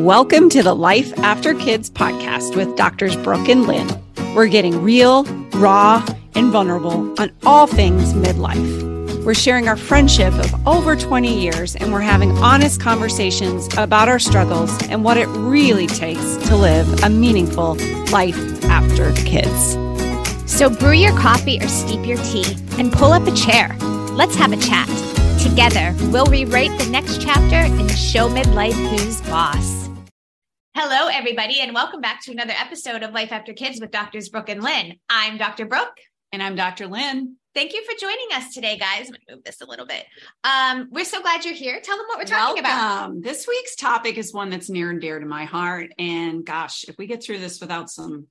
Welcome to the Life After Kids podcast with Doctors Brooke and Lynn. We're getting real, raw, and vulnerable on all things midlife. We're sharing our friendship of over 20 years, and we're having honest conversations about our struggles and what it really takes to live a meaningful life after kids. So brew your coffee or steep your tea and pull up a chair. Let's have a chat. Together, we'll rewrite the next chapter and show midlife who's boss. Hello, everybody, and welcome back to another episode of Life After Kids with Doctors Brooke and Lynn. I'm Dr. Brooke. And I'm Dr. Lynn. Thank you for joining us today, guys. I'm going to move this a little bit. We're so glad you're here. Tell them what we're talking about. This week's topic is one that's near and dear to my heart. And gosh, if we get through this without some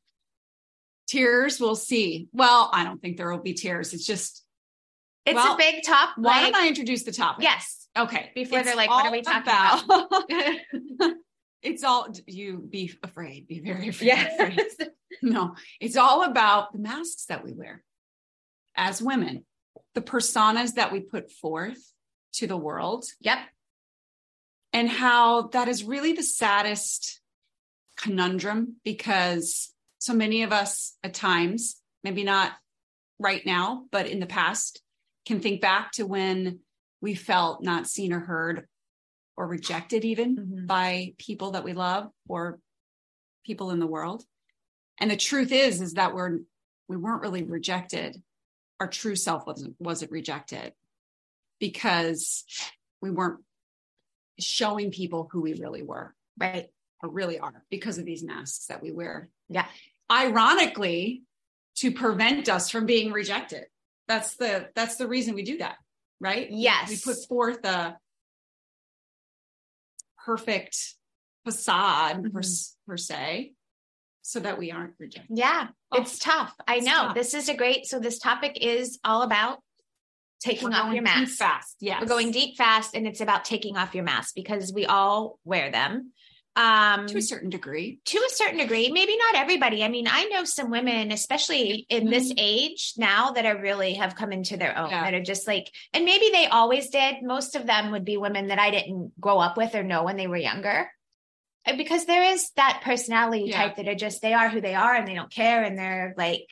tears, we'll see. Well, I don't think there will be tears. It's a big topic. Why don't I introduce the topic? Yes. Okay. Before they're like, what are we talking about? It's all, you be afraid, be very afraid. Yes. No, it's all about the masks that we wear as women, the personas that we put forth to the world. Yep. And how that is really the saddest conundrum, because so many of us at times, maybe not right now, but in the past, can think back to when we felt not seen or heard or rejected even by people that we love or people in the world. And the truth is that we weren't really rejected. Our true self wasn't rejected, because we weren't showing people who we really were. Right. Or really are, because of these masks that we wear. Yeah. Ironically, to prevent us from being rejected. That's the reason we do that, right? Yes. We put forth a perfect facade per se, so that we aren't rejected. Yeah. It's tough. I know. Tough. So this topic is all about taking off your mask. Fast. Yes. We're going deep fast, and it's about taking off your mask, because we all wear them. To a certain degree, maybe not everybody. I mean, I know some women, especially in this age now, that are really have come into their own, that are just like, and maybe they always did. Most of them would be women that I didn't grow up with or know when they were younger, because there is that personality type that are just, they are who they are and they don't care. And they're like,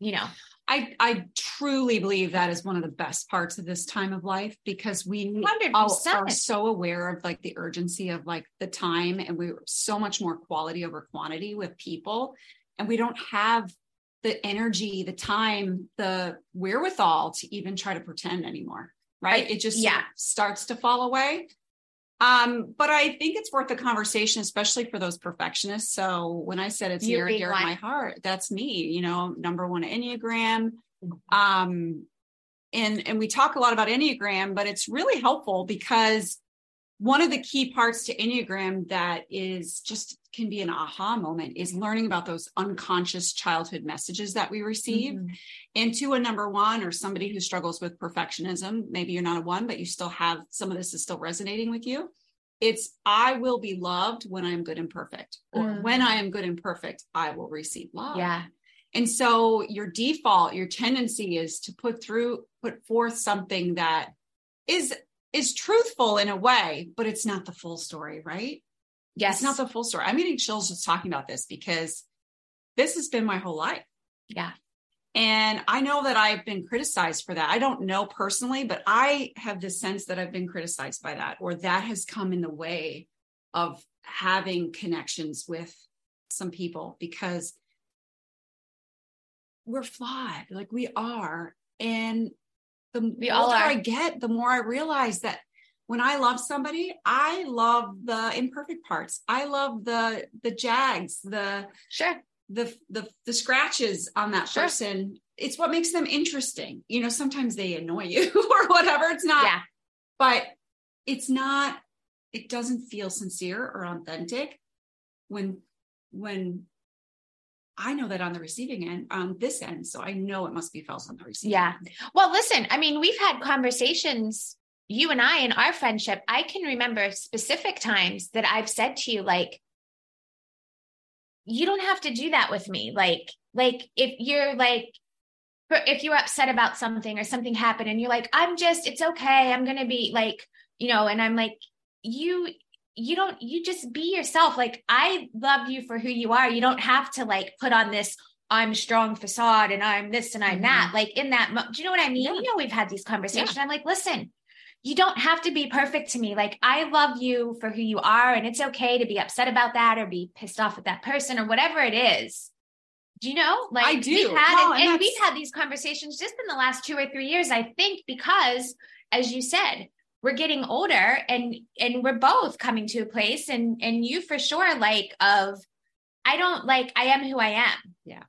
you know, I truly believe that is one of the best parts of this time of life, because we 100%. Are so aware of like the urgency of like the time, and we're so much more quality over quantity with people, and we don't have the energy, the time, the wherewithal to even try to pretend anymore. Right. It just starts to fall away. But I think it's worth the conversation, especially for those perfectionists. So when I said it's near and dear to my heart, that's me, you know, number one Enneagram. And we talk a lot about Enneagram, but it's really helpful, because one of the key parts to Enneagram that is just can be an aha moment is learning about those unconscious childhood messages that we receive. And to a number one, or somebody who struggles with perfectionism, maybe you're not a one, but you still have some of this is still resonating with you. It's, I will be loved when I am good and perfect, or when I am good and perfect, I will receive love. Yeah. And so your default, your tendency is to put forth something that is truthful in a way, but it's not the full story, right? Yes. It's not the full story. I'm getting chills just talking about this, because this has been my whole life. Yeah. And I know that I've been criticized for that. I don't know personally, but I have this sense that I've been criticized by that, or that has come in the way of having connections with some people, because we're flawed. Like we are. And the older I get, the more I realize that when I love somebody, I love the imperfect parts. I love the jags, the scratches on that person. It's what makes them interesting. You know, sometimes they annoy you or whatever. It's not, but it's not, it doesn't feel sincere or authentic when I know that on the receiving end, on this end. So I know it must be felt on the receiving end. Well, listen, I mean, we've had conversations, you and I, in our friendship. I can remember specific times that I've said to you, like, you don't have to do that with me. Like if you're upset about something or something happened and you're like, it's okay. I'm going to be like, you know, and I'm like, you just be yourself. Like, I love you for who you are. You don't have to like put on this, I'm strong facade and I'm this and I'm that, like in that, do you know what I mean? Yeah. You know, we've had these conversations. Yeah. I'm like, listen, you don't have to be perfect to me. Like, I love you for who you are, and it's okay to be upset about that or be pissed off at that person or whatever it is. Do you know? Like, I do. We've had these conversations just in the last 2 or 3 years, I think, because as you said, we're getting older and we're both coming to a place, and you for sure, like, of, I am who I am. Yeah.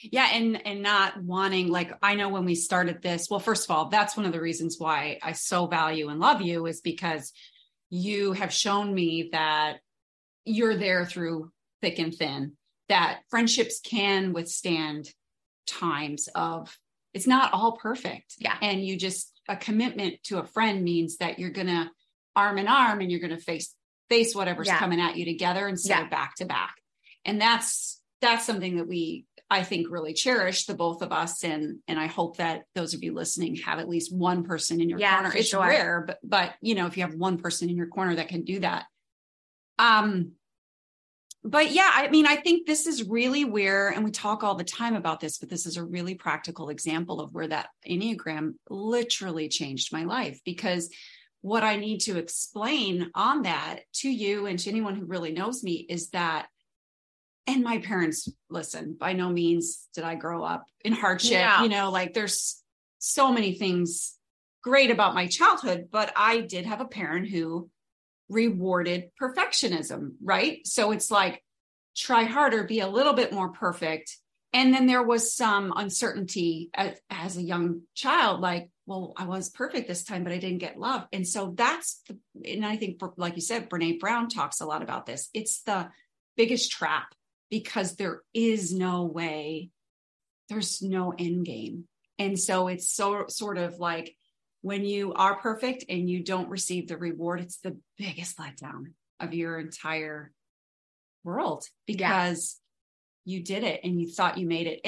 Yeah. And not wanting, like, I know when we started this, well, first of all, that's one of the reasons why I so value and love you, is because you have shown me that you're there through thick and thin, that friendships can withstand times of, it's not all perfect. Yeah. And you just, a commitment to a friend means that you're going to arm in arm, and you're going to face whatever's coming at you together instead of back to back. And that's something that we, I think, really cherish, the both of us. And I hope that those of you listening have at least one person in your corner. It's rare, but you know, if you have one person in your corner that can do that. But yeah, I mean, I think this is really where, and we talk all the time about this, but this is a really practical example of where that Enneagram literally changed my life, because what I need to explain on that to you and to anyone who really knows me is that, and my parents, listen, by no means did I grow up in hardship, you know, like there's so many things great about my childhood, but I did have a parent who rewarded perfectionism, right? So it's like, try harder, be a little bit more perfect. And then there was some uncertainty as a young child, like, well, I was perfect this time, but I didn't get love. And so and I think, like you said, Brené Brown talks a lot about this. It's the biggest trap, because there is no way, there's no end game. And so it's sort of like, when you are perfect and you don't receive the reward, it's the biggest letdown of your entire world, because you did it and you thought you made it.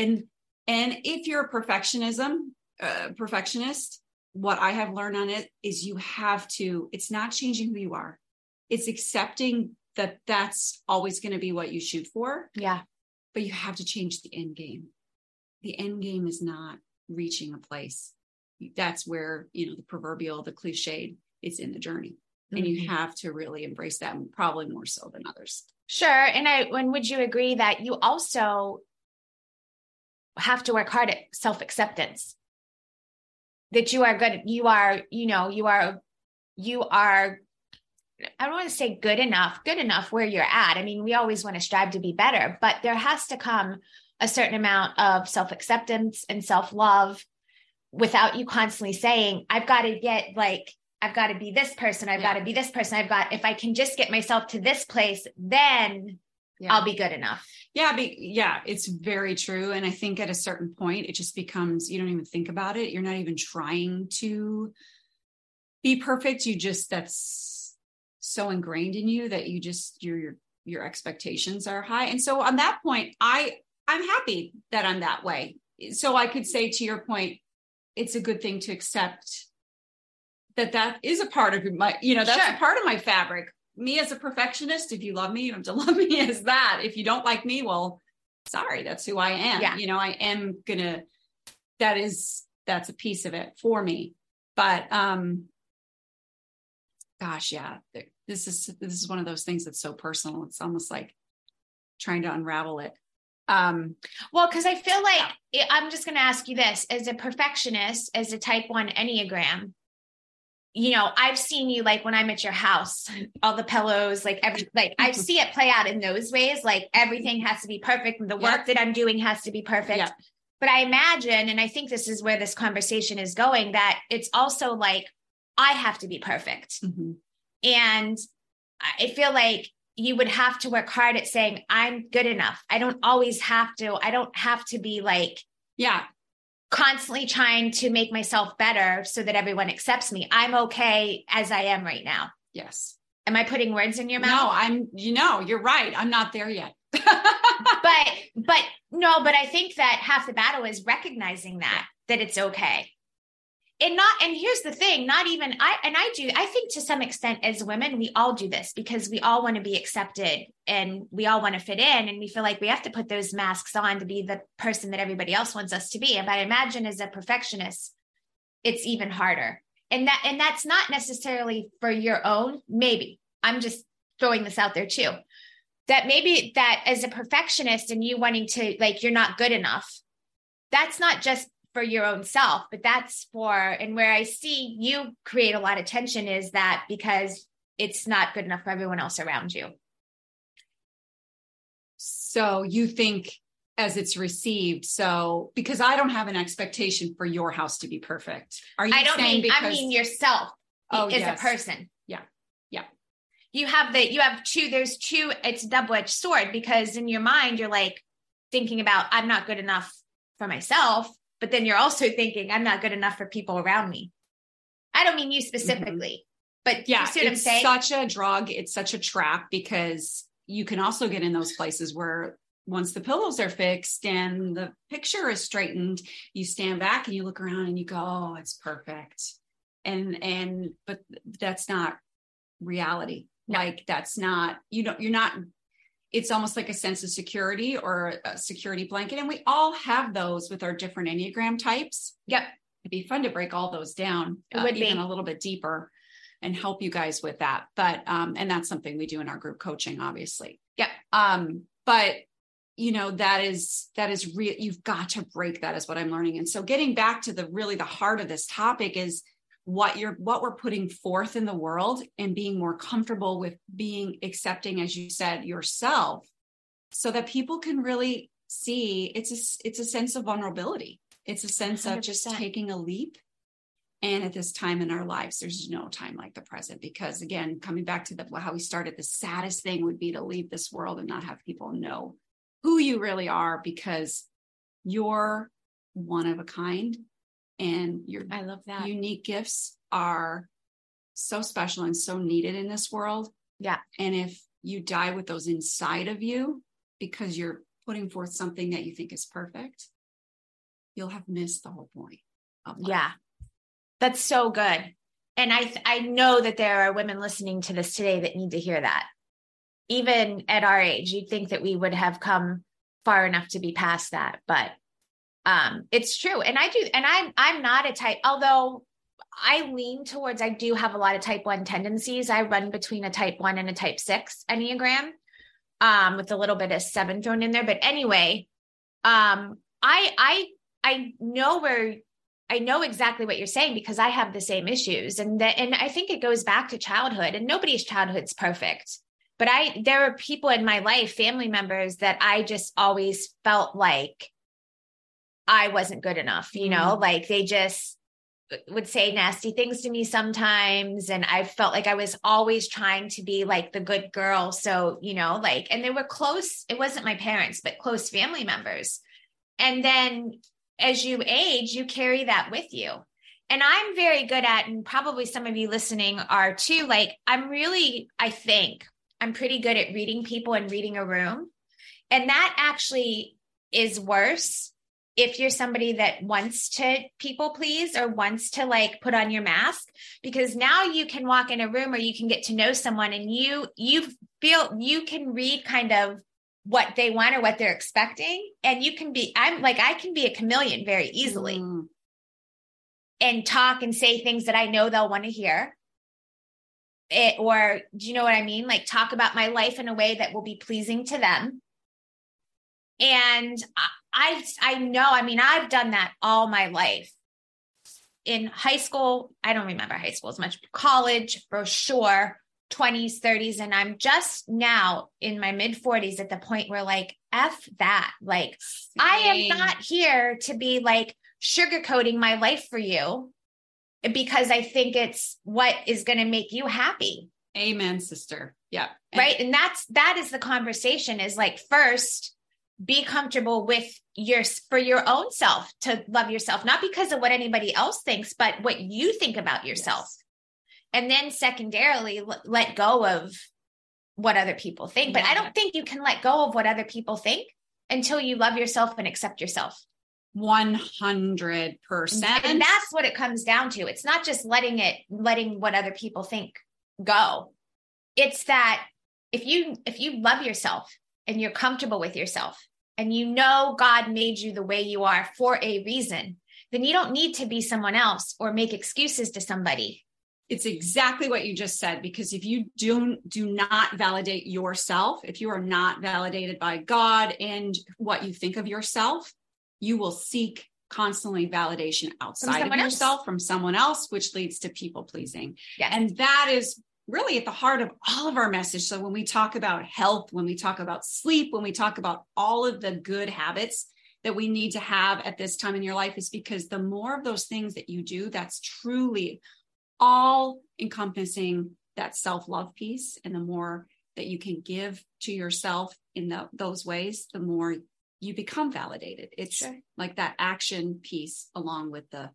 And if you're a perfectionist, what I have learned on it is you have to, it's not changing who you are. It's accepting that that's always going to be what you shoot for. Yeah. But you have to change the end game. The end game is not reaching a place. That's where, you know, the proverbial, the cliched, it's in the journey, and you have to really embrace that, probably more so than others. Sure. And would you agree that you also have to work hard at self-acceptance, that you are good. You are, I don't want to say good enough where you're at. I mean, we always want to strive to be better, but there has to come a certain amount of self-acceptance and self-love without you constantly saying, I've got to be this person. I've got to be this person. If I can just get myself to this place, then I'll be good enough. Yeah. It's very true. And I think at a certain point, it just becomes, you don't even think about it. You're not even trying to be perfect. That's so ingrained in you that your expectations are high. And so on that point, I'm happy that I'm that way. So I could say, to your point, it's a good thing to accept that is a part of my, that's a part of my fabric. Me as a perfectionist, if you love me, you have to love me as that. If you don't like me, well, sorry, that's who I am. Yeah. I am gonna, that's a piece of it for me. But, gosh, yeah, this is one of those things that's so personal. It's almost like trying to unravel it. Well, because I feel like I'm just going to ask you this, as a perfectionist, as a type 1 Enneagram, I've seen you, like when I'm at your house, all the pillows, like I see it play out in those ways. Like everything has to be perfect. The work that I'm doing has to be perfect. Yeah. But I imagine, and I think this is where this conversation is going, that it's also like, I have to be perfect. Mm-hmm. And I feel like you would have to work hard at saying, I'm good enough. I don't have to be like, constantly trying to make myself better so that everyone accepts me. I'm okay as I am right now. Yes. Am I putting words in your mouth? No, you're right. I'm not there yet. but I think that half the battle is recognizing that it's okay. And here's the thing, I think to some extent as women, we all do this because we all want to be accepted and we all want to fit in. And we feel like we have to put those masks on to be the person that everybody else wants us to be. But I imagine as a perfectionist, it's even harder. And that's not necessarily for your own, maybe I'm just throwing this out there too, that maybe that as a perfectionist and you wanting to like, you're not good enough. That's not just for your own self, but that's for, and where I see you create a lot of tension is that because it's not good enough for everyone else around you. So you think as it's received. So, because I don't have an expectation for your house to be perfect. Are you saying because... I mean yourself as yes. a person. Yeah. Yeah. There's two, it's a double-edged sword because in your mind, you're like thinking about, I'm not good enough for myself. But then you're also thinking, I'm not good enough for people around me. I don't mean you specifically, but yeah, you see what I'm saying? It's such a drug. It's such a trap because you can also get in those places where once the pillows are fixed and the picture is straightened, you stand back and you look around and you go, oh, it's perfect. But that's not reality. No. Like that's not, it's almost like a sense of security or a security blanket. And we all have those with our different Enneagram types. Yep. It'd be fun to break all those down even a little bit deeper and help you guys with that. But, and that's something we do in our group coaching, obviously. Yep. But you know, that is real. You've got to break that is what I'm learning. And so getting back to the heart of this topic is what we're putting forth in the world and being more comfortable with being accepting, as you said, yourself, so that people can really see it's a sense of vulnerability. It's a sense 100%. Of just taking a leap. And at this time in our lives, there's no time like the present, because again, coming back to how we started, the saddest thing would be to leave this world and not have people know who you really are, because you're one of a kind. And your I love that. Unique gifts are so special and so needed in this world. Yeah. And if you die with those inside of you because you're putting forth something that you think is perfect, you'll have missed the whole point of life. Yeah. That's so good. And I know that there are women listening to this today that need to hear that. Even at our age, you'd think that we would have come far enough to be past that, but it's true. And I do. And I'm not a type, although I lean towards, I do have a lot of type one tendencies. I run between a type one and a type six Enneagram, with a little bit of seven thrown in there. But anyway, I know exactly what you're saying because I have the same issues. And I think it goes back to childhood, and nobody's childhood's perfect, but there are people in my life, family members, that I just always felt like I wasn't good enough, you know, like they just would say nasty things to me sometimes. And I felt like I was always trying to be like the good girl. So, you know, like, and they were close, it wasn't my parents, but close family members. And then as you age, you carry that with you. And I'm very good at, and probably some of you listening are too, like, I think I'm pretty good at reading people and reading a room. And that actually is worse if you're somebody that wants to people please or wants to like put on your mask, because now you can walk in a room or you can get to know someone and you feel you can read kind of what they want or what they're expecting. And you can be, I can be a chameleon very easily and talk and say things that I know they'll want to hear. Or do you know what I mean? Like talk about my life in a way that will be pleasing to them. And I know, I mean, I've done that all my life. In high school, I don't remember high school as much, college for sure, 20s, 30s. And I'm just now in my mid 40s at the point where like, F that, like, dang. I am not here to be like sugarcoating my life for you because I think it's what is going to make you happy. Amen, sister. Yeah. Right. And that is the conversation is like, first, be comfortable with for your own self to love yourself, not because of what anybody else thinks, but what you think about yourself. Yes. And then secondarily, let go of what other people think. Yeah. But I don't think you can let go of what other people think until you love yourself and accept yourself. 100%. And that's what it comes down to. It's not just letting what other people think go. It's that if you love yourself and you're comfortable with yourself and you know God made you the way you are for a reason, then you don't need to be someone else or make excuses to somebody. It's exactly what you just said, because if you do not validate yourself, if you are not validated by God and what you think of yourself, you will seek constantly validation outside of yourself from someone else, which leads to people pleasing. Yes. And that is really at the heart of all of our message. So when we talk about health, when we talk about sleep, when we talk about all of the good habits that we need to have at this time in your life, is because the more of those things that you do, that's truly all encompassing that self-love piece. And the more that you can give to yourself in those ways, the more you become validated. It's sure. Like that action piece along with the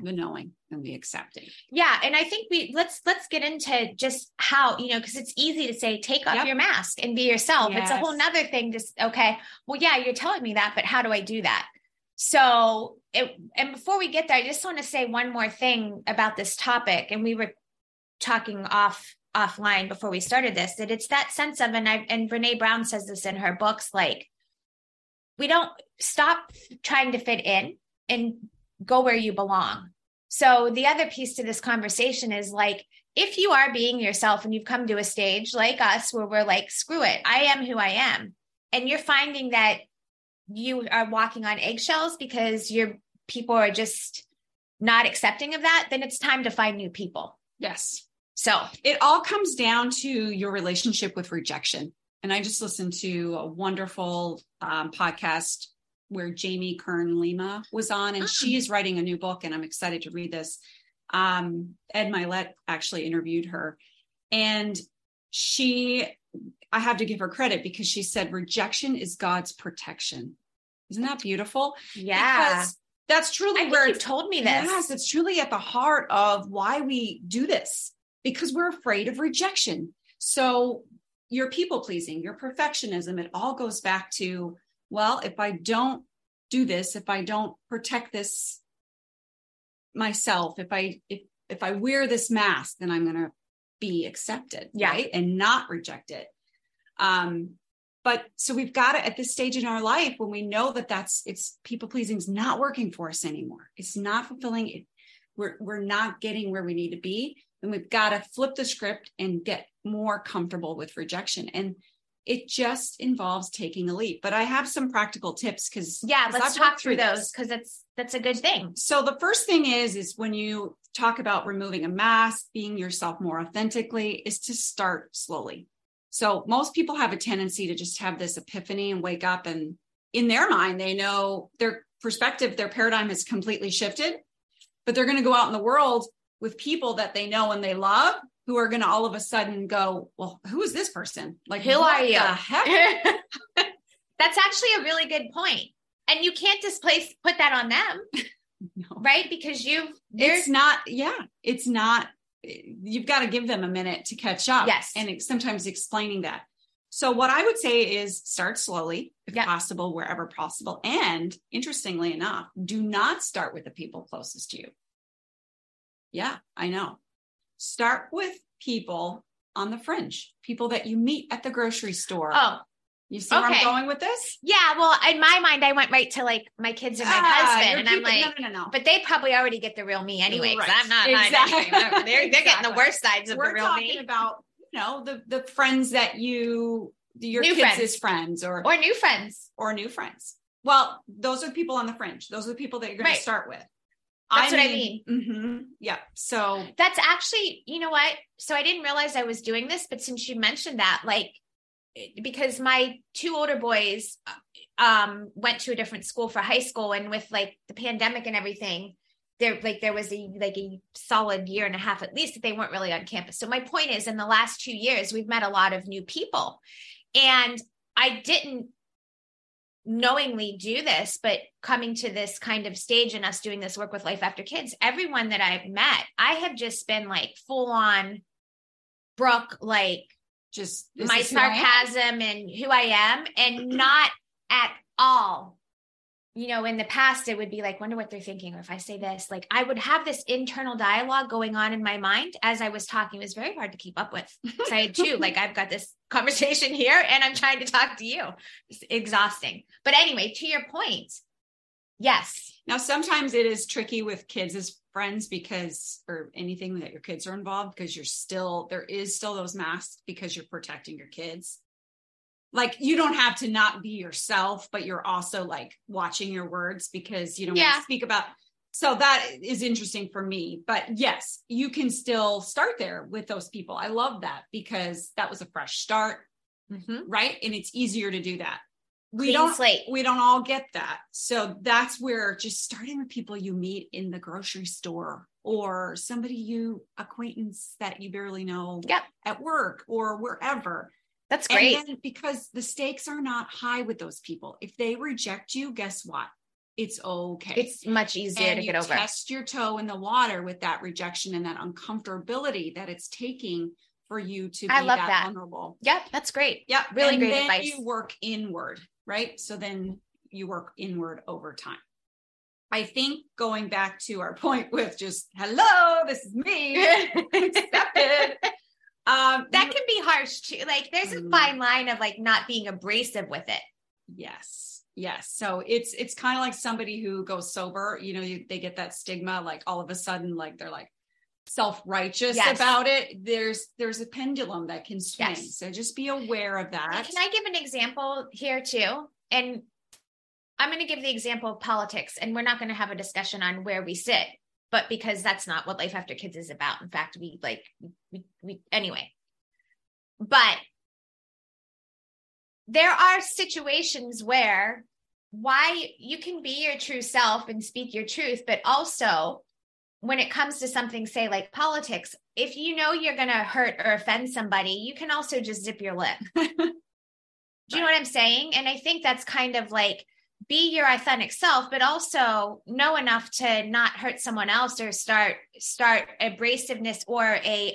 knowing and the accepting. Yeah. And I think let's get into just how, because it's easy to say, take off your mask and be yourself. Yes. It's a whole nother thing. You're telling me that, but how do I do that? So, and before we get there, I just want to say one more thing about this topic. And we were talking offline before we started this, that it's that sense of, and Brené Brown says this in her books, like, we don't stop trying to fit in and go where you belong. So the other piece to this conversation is like, if you are being yourself and you've come to a stage like us where we're like, screw it, I am who I am. And you're finding that you are walking on eggshells because your people are just not accepting of that, then it's time to find new people. Yes. So it all comes down to your relationship with rejection. And I just listened to a wonderful podcast where Jamie Kern Lima was on, and she is writing a new book, and I'm excited to read this. Ed Mylett actually interviewed her, and I have to give her credit because she said rejection is God's protection. Isn't that beautiful? Yeah. Because that's truly where you told me this. Yes, it's truly at the heart of why we do this, because we're afraid of rejection. So your people pleasing, your perfectionism, it all goes back to, well, if I don't do this, if I don't protect this myself, if I wear this mask, then I'm going to be accepted, right? And not rejected. But so we've got to, at this stage in our life, when we know that it's people pleasing is not working for us anymore. It's not fulfilling it. We're not getting where we need to be. And we've got to flip the script and get more comfortable with rejection. And it just involves taking a leap. But I have some practical tips because let's talk through those, because that's a good thing. So the first thing is when you talk about removing a mask, being yourself more authentically, is to start slowly. So most people have a tendency to just have this epiphany and wake up, and in their mind, they know their perspective, their paradigm has completely shifted, but they're going to go out in the world with people that they know and they love, who are going to all of a sudden go, well, who is this person? Like, who are you? Heck? That's actually a really good point. And you can't put that on them, no. Right? Because you've got to give them a minute to catch up. Yes. And sometimes explaining that. So what I would say is start slowly, if possible, wherever possible. And interestingly enough, do not start with the people closest to you. Yeah, I know. Start with people on the fringe, people that you meet at the grocery store. Oh, you see where I'm going with this? Yeah. Well, in my mind, I went right to like my kids and my husband, and I'm like, no. But they probably already get the real me anyway. Right. I'm not. Exactly. They're getting the worst sides of the real me. We're talking about, the friends that your new kids' friends or new friends Well, those are the people on the fringe. Those are the people that you're going to start with. That's what I mean. Mm-hmm. Yeah. So that's actually, you know what? So I didn't realize I was doing this, but since you mentioned that, like, because my two older boys went to a different school for high school, and with like the pandemic and everything, there was a solid year and a half, at least, that they weren't really on campus. So my point is, in the last 2 years, we've met a lot of new people, and I didn't knowingly do this, but coming to this kind of stage and us doing this work with Life After Kids, everyone that I've met, I have just been like full on Brooke, like just my sarcasm and who I am, and not at all you know, in the past, it would be like, wonder what they're thinking. Or if I say this, like I would have this internal dialogue going on in my mind as I was talking. It was very hard to keep up with. So I had two, like I've got this conversation here and I'm trying to talk to you. It's exhausting. But anyway, to your point. Yes. Now, sometimes it is tricky with kids as friends because, or anything that your kids are involved, because there is still those masks because you're protecting your kids. Like you don't have to not be yourself, but you're also like watching your words because you don't want to speak about. So that is interesting for me, but yes, you can still start there with those people. I love that because that was a fresh start. Mm-hmm. Right. And it's easier to do that. We don't all get that. So that's where just starting with people you meet in the grocery store or acquaintance that you barely know at work or wherever. That's great. And then because the stakes are not high with those people. If they reject you, guess what? It's okay. It's much easier to get over. Test your toe in the water with that rejection and that uncomfortability that it's taking for you to be that vulnerable. Yep. That's great. Yep. Really great advice. And then you work inward, right? So then you work inward over time. I think going back to our point with just, hello, this is me. Accepted. That can be harsh too. Like there's a fine line of like not being abrasive with it. Yes. Yes. So it's kind of like somebody who goes sober, you know, they get that stigma, like all of a sudden, like they're like self-righteous about it. There's a pendulum that can swing. Yes. So just be aware of that. Can I give an example here too? And I'm going to give the example of politics, and we're not going to have a discussion on where we sit. But because that's not what Life After Kids is about. In fact, anyway, but there are situations where why you can be your true self and speak your truth, but also when it comes to something, say like politics, if you know you're going to hurt or offend somebody, you can also just zip your lip. Do you know what I'm saying? And I think that's kind of like, be your authentic self, but also know enough to not hurt someone else or start abrasiveness or a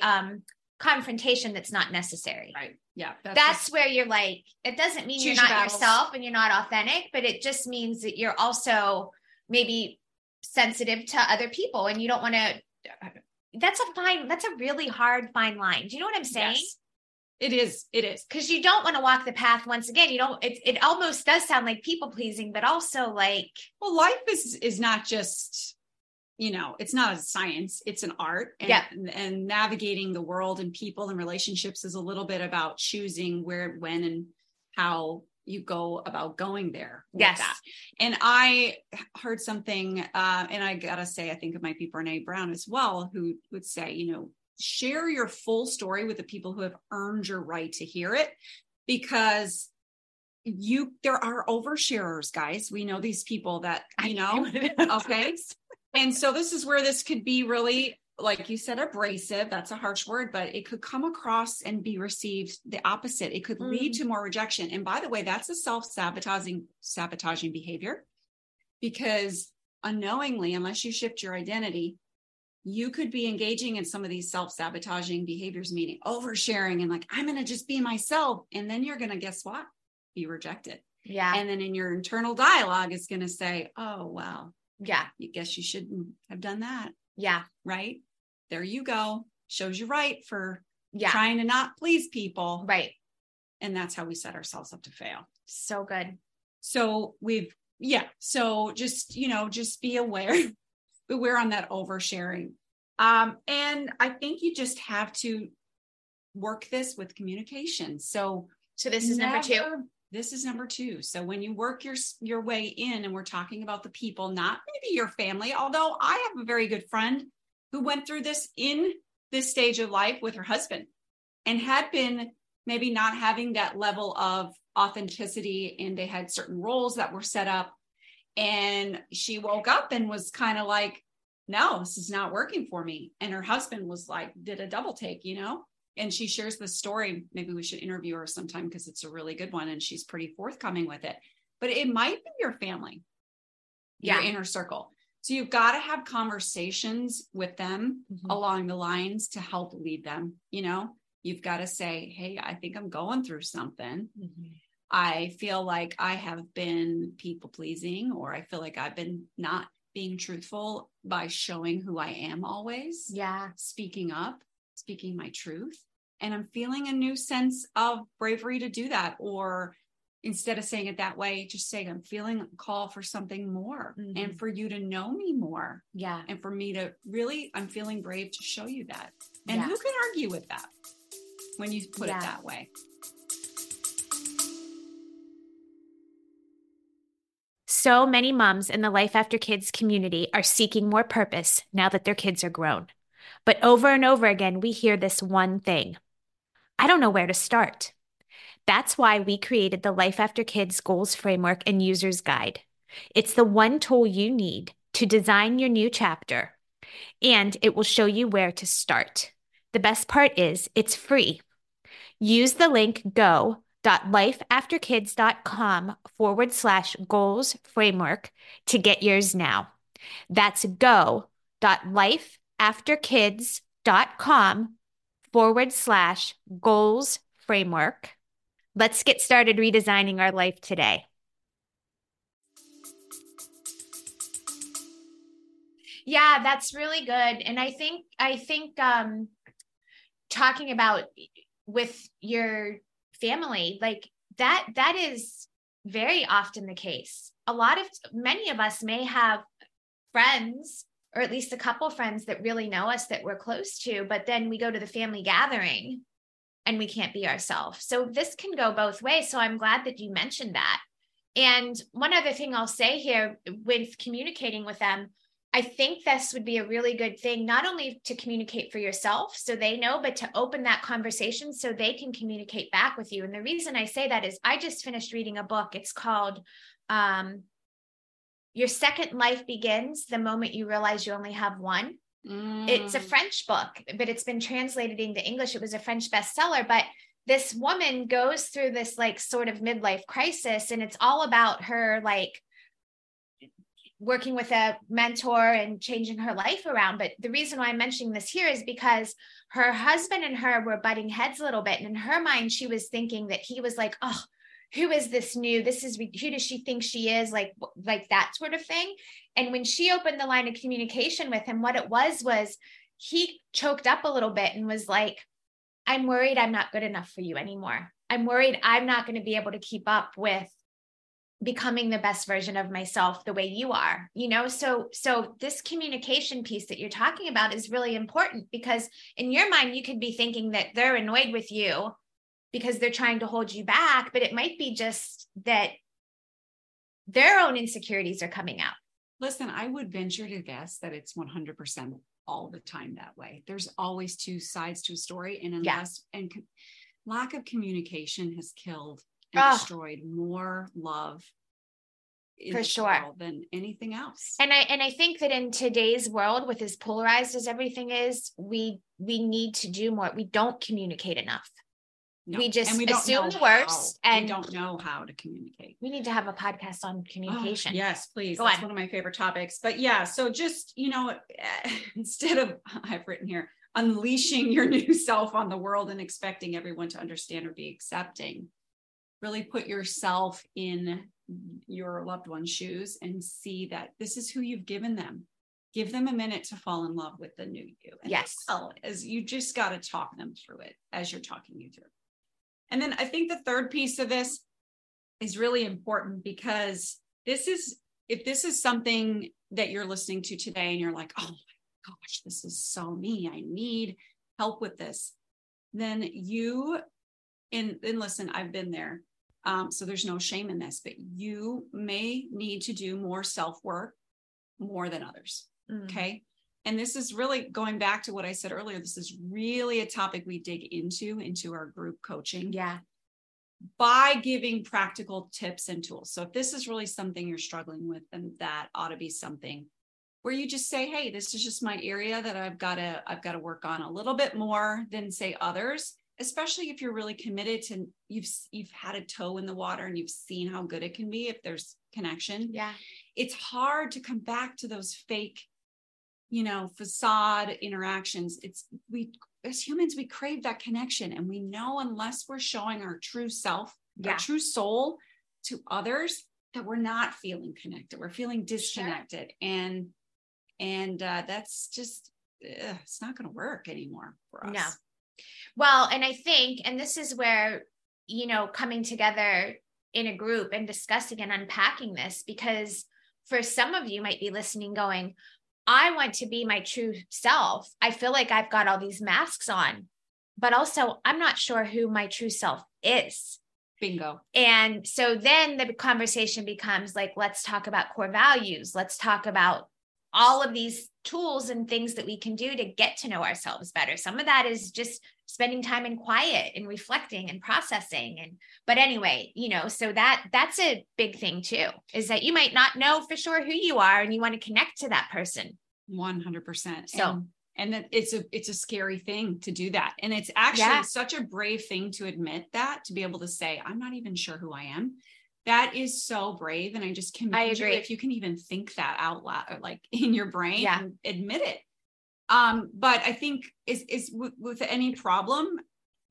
confrontation that's not necessary. Right. Yeah. That's where you're like, it doesn't mean you're not yourself and you're not authentic, but it just means that you're also maybe sensitive to other people and you don't want to, that's a really hard fine line. Do you know what I'm saying? Yes. It is. Cause you don't want to walk the path. Once again, it almost does sound like people pleasing, but also like, well, life is not just, you know, it's not a science, it's an art and navigating the world and people and relationships is a little bit about choosing where, when, and how you go about going there. Yes. That. And I heard something, and I gotta say, I think it might be Brené Brown as well, who would say, you know, share your full story with the people who have earned your right to hear it, because there are oversharers, guys. We know these people that, you know, okay. And so this is where this could be really, like you said, abrasive. That's a harsh word, but it could come across and be received the opposite. It could lead to more rejection. And by the way, that's a self-sabotaging behavior, because unknowingly, unless you shift your identity, you could be engaging in some of these self-sabotaging behaviors, meaning oversharing and like, I'm going to just be myself. And then you're going to, guess what? Be rejected. Yeah. And then in your internal dialogue, it's going to say, oh, well, yeah, you guess you shouldn't have done that. Yeah. Right. There you go. Shows you right for trying to not please people. Right. And that's how we set ourselves up to fail. So good. So just, you know, just be aware. But we're on that oversharing. And I think you just have to work this with communication. So this is number two. This is number two. So when you work your way in, and we're talking about the people, not maybe your family, although I have a very good friend who went through this in this stage of life with her husband and had been maybe not having that level of authenticity. And they had certain roles that were set up. And she woke up and was kind of like, no, this is not working for me. And her husband was like, did a double take, you know, and she shares this story. Maybe we should interview her sometime because it's a really good one and she's pretty forthcoming with it, but it might be your family, your inner circle. So you've got to have conversations with them along the lines to help lead them. You know, you've got to say, hey, I think I'm going through something. I feel like I have been people pleasing, or I feel like I've been not being truthful by showing who I am always. Yeah. Speaking up, speaking my truth. And I'm feeling a new sense of bravery to do that. Or instead of saying it that way, just saying, I'm feeling a call for something more, mm-hmm. and for you to know me more. Yeah. And for me to really, I'm feeling brave to show you that. And yeah. Who can argue with that when you put it that way? So many moms in the Life After Kids community are seeking more purpose now that their kids are grown. But over and over again, we hear this one thing. I don't know where to start. That's why we created the Life After Kids Goals Framework and User's Guide. It's the one tool you need to design your new chapter, and it will show you where to start. The best part is it's free. Use the link go.lifeafterkids.com/goals framework to get yours now. That's go.lifeafterkids.com/goals framework. Let's get started redesigning our life today. Yeah, that's really good. And I think talking about with your family, like that is very often the case. Many of us may have friends, or at least a couple friends that really know us, that we're close to, but then we go to the family gathering and we can't be ourselves. So this can go both ways. So I'm glad that you mentioned that. And one other thing I'll say here with communicating with them, I think this would be a really good thing, not only to communicate for yourself so they know, but to open that conversation so they can communicate back with you. And the reason I say that is I just finished reading a book. It's called Your Second Life Begins the Moment You Realize You Only Have One. It's a French book, but it's been translated into English. It was a French bestseller, but this woman goes through this like sort of midlife crisis, and it's all about her like working with a mentor and changing her life around. But the reason why I'm mentioning this here is because her husband and her were butting heads a little bit. And in her mind, she was thinking that he was like, oh, who is this new? Who does she think she is? Like that sort of thing. And when she opened the line of communication with him, what it was he choked up a little bit and was like, I'm worried I'm not good enough for you anymore. I'm worried I'm not going to be able to keep up with becoming the best version of myself the way you are, you know? So this communication piece that you're talking about is really important, because in your mind, you could be thinking that they're annoyed with you because they're trying to hold you back, but it might be just that their own insecurities are coming out. Listen, I would venture to guess that it's 100% all the time that way. There's always two sides to a story, and lack of communication has killed and destroyed more love in for sure than anything else. And I think that in today's world, with as polarized as everything is, we need to do more. We don't communicate enough. No. We just assume the worst, and we don't know how to communicate. We need to have a podcast on communication. Oh, yes, please. Go That's on. One of my favorite topics. But yeah, so just, you know, instead of, I've written here, unleashing your new self on the world and expecting everyone to understand or be accepting, really put yourself in your loved one's shoes and see that this is who you've given them. Give them a minute to fall in love with the new you. And yes. As you just got to talk them through it as you're talking you through. And then I think the third piece of this is really important, because if this is something that you're listening to today and you're like, oh my gosh, this is so me, I need help with this, then listen, I've been there. So there's no shame in this, but you may need to do more self-work more than others. Mm. Okay. And this is really going back to what I said earlier. This is really a topic we dig into our group coaching. Yeah. By giving practical tips and tools. So if this is really something you're struggling with, then that ought to be something where you just say, hey, this is just my area that I've got to work on a little bit more than say others, especially if you're really committed to, you've had a toe in the water and you've seen how good it can be if there's connection. Yeah. It's hard to come back to those fake, facade interactions. As humans, we crave that connection. And we know, unless we're showing our true self our true soul to others, that we're not feeling connected. We're feeling disconnected. Sure. And that's just, it's not going to work anymore for us. No. Well, and I think, and this is where, you know, coming together in a group and discussing and unpacking this, because for some of you might be listening going, I want to be my true self. I feel like I've got all these masks on, but also I'm not sure who my true self is. Bingo. And so then the conversation becomes like, let's talk about core values. Let's talk about all of these tools and things that we can do to get to know ourselves better. Some of that is just spending time in quiet and reflecting and processing. But anyway, you know, so that's a big thing too, is that you might not know for sure who you are and you want to connect to that person. 100%. So, and it's a scary thing to do that. And it's actually such a brave thing to admit that, to be able to say, I'm not even sure who I am. That is so brave. And I just commend you if you can even think that out loud, or like in your brain and admit it. But I think with any problem,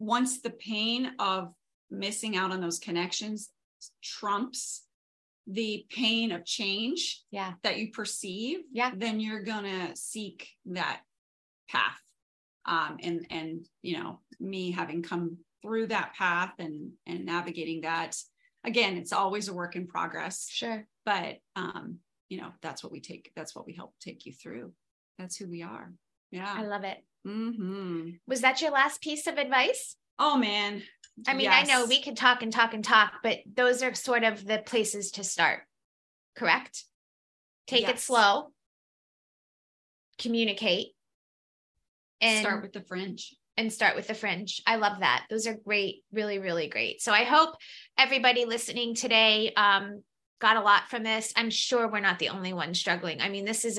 once the pain of missing out on those connections trumps the pain of change that you perceive, then you're going to seek that path. And, you know, me having come through that path and navigating that, again, it's always a work in progress. Sure. But, you know, that's what we take. That's what we help take you through. That's who we are. Yeah. I love it. Mm-hmm. Was that your last piece of advice? Oh man. I mean, yes. I know we could talk and talk and talk, but those are sort of the places to start. Correct. Take it slow. Communicate. And start with the fringe. I love that. Those are great. Really, really great. So I hope everybody listening today got a lot from this. I'm sure we're not the only ones struggling. I mean, this is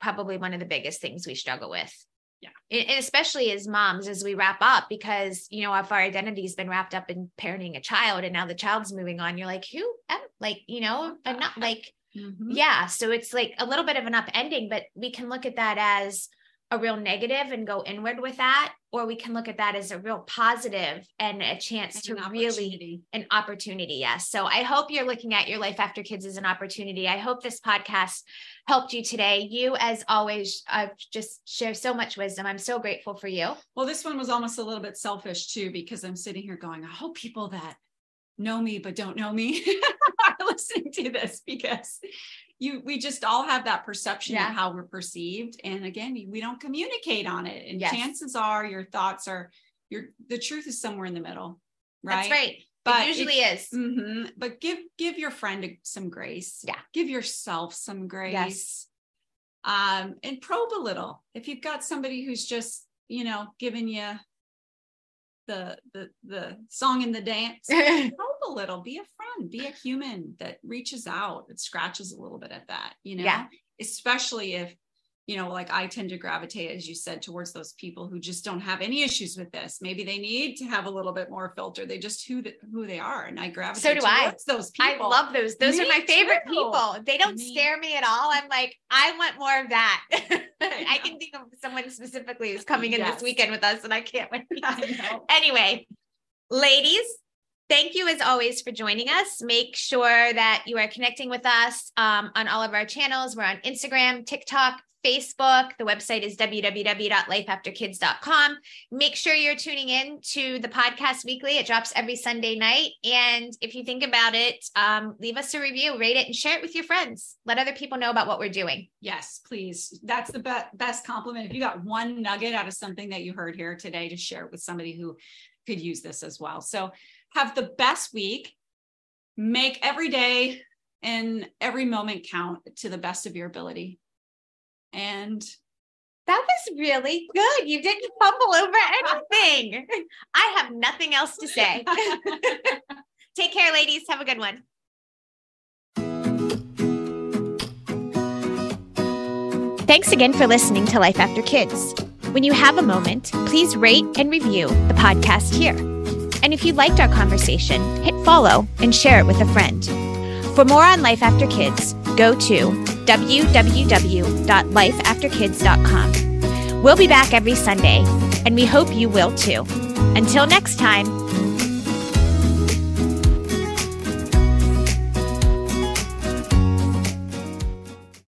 probably one of the biggest things we struggle with. Yeah. And especially as moms, as we wrap up, because, you know, if our identity has been wrapped up in parenting a child and now the child's moving on, you're like, who am, like, you know, I'm not like, So it's like a little bit of an upending, but we can look at that as a real negative and go inward with that, or we can look at that as a real positive and a chance to really an opportunity. Yes. So I hope you're looking at your life after kids as an opportunity. I hope this podcast helped you today. You, as always, just share so much wisdom. I'm so grateful for you. Well, this one was almost a little bit selfish too, because I'm sitting here going, I hope people that know me, but don't know me are listening to this, because we just all have that perception of how we're perceived. And again, we don't communicate on it. And chances are your thoughts are the truth is somewhere in the middle, right? That's right. But it usually is. Mm-hmm, but give your friend some grace. Yeah. Give yourself some grace. Yes. And probe a little. If you've got somebody who's just, you know, giving you the song and the dance, probe a little, be a friend, be a human that reaches out, that scratches a little bit at that, you know, especially if, you know, like I tend to gravitate, as you said, towards those people who just don't have any issues with this. Maybe they need to have a little bit more filter. They just who they are. And I gravitate towards those people. I love those. Those are my favorite people. They don't scare me at all. I'm like, I want more of that. I can think of someone specifically who's coming in this weekend with us and I can't wait. Anyway, ladies, thank you as always for joining us. Make sure that you are connecting with us on all of our channels. We're on Instagram, TikTok, Facebook. The website is www.lifeafterkids.com. Make sure you're tuning in to the podcast weekly. It drops every Sunday night. And if you think about it, leave us a review, rate it, and share it with your friends. Let other people know about what we're doing. Yes, please. That's the best compliment. If you got one nugget out of something that you heard here today, to share it with somebody who could use this as well. So have the best week. Make every day and every moment count to the best of your ability. And that was really good. You didn't fumble over anything. I have nothing else to say. Take care, ladies. Have a good one. Thanks again for listening to Life After Kids. When you have a moment, please rate and review the podcast here. And if you liked our conversation, hit follow and share it with a friend. For more on Life After Kids, go to www.lifeafterkids.com. We'll be back every Sunday, and we hope you will too. Until next time.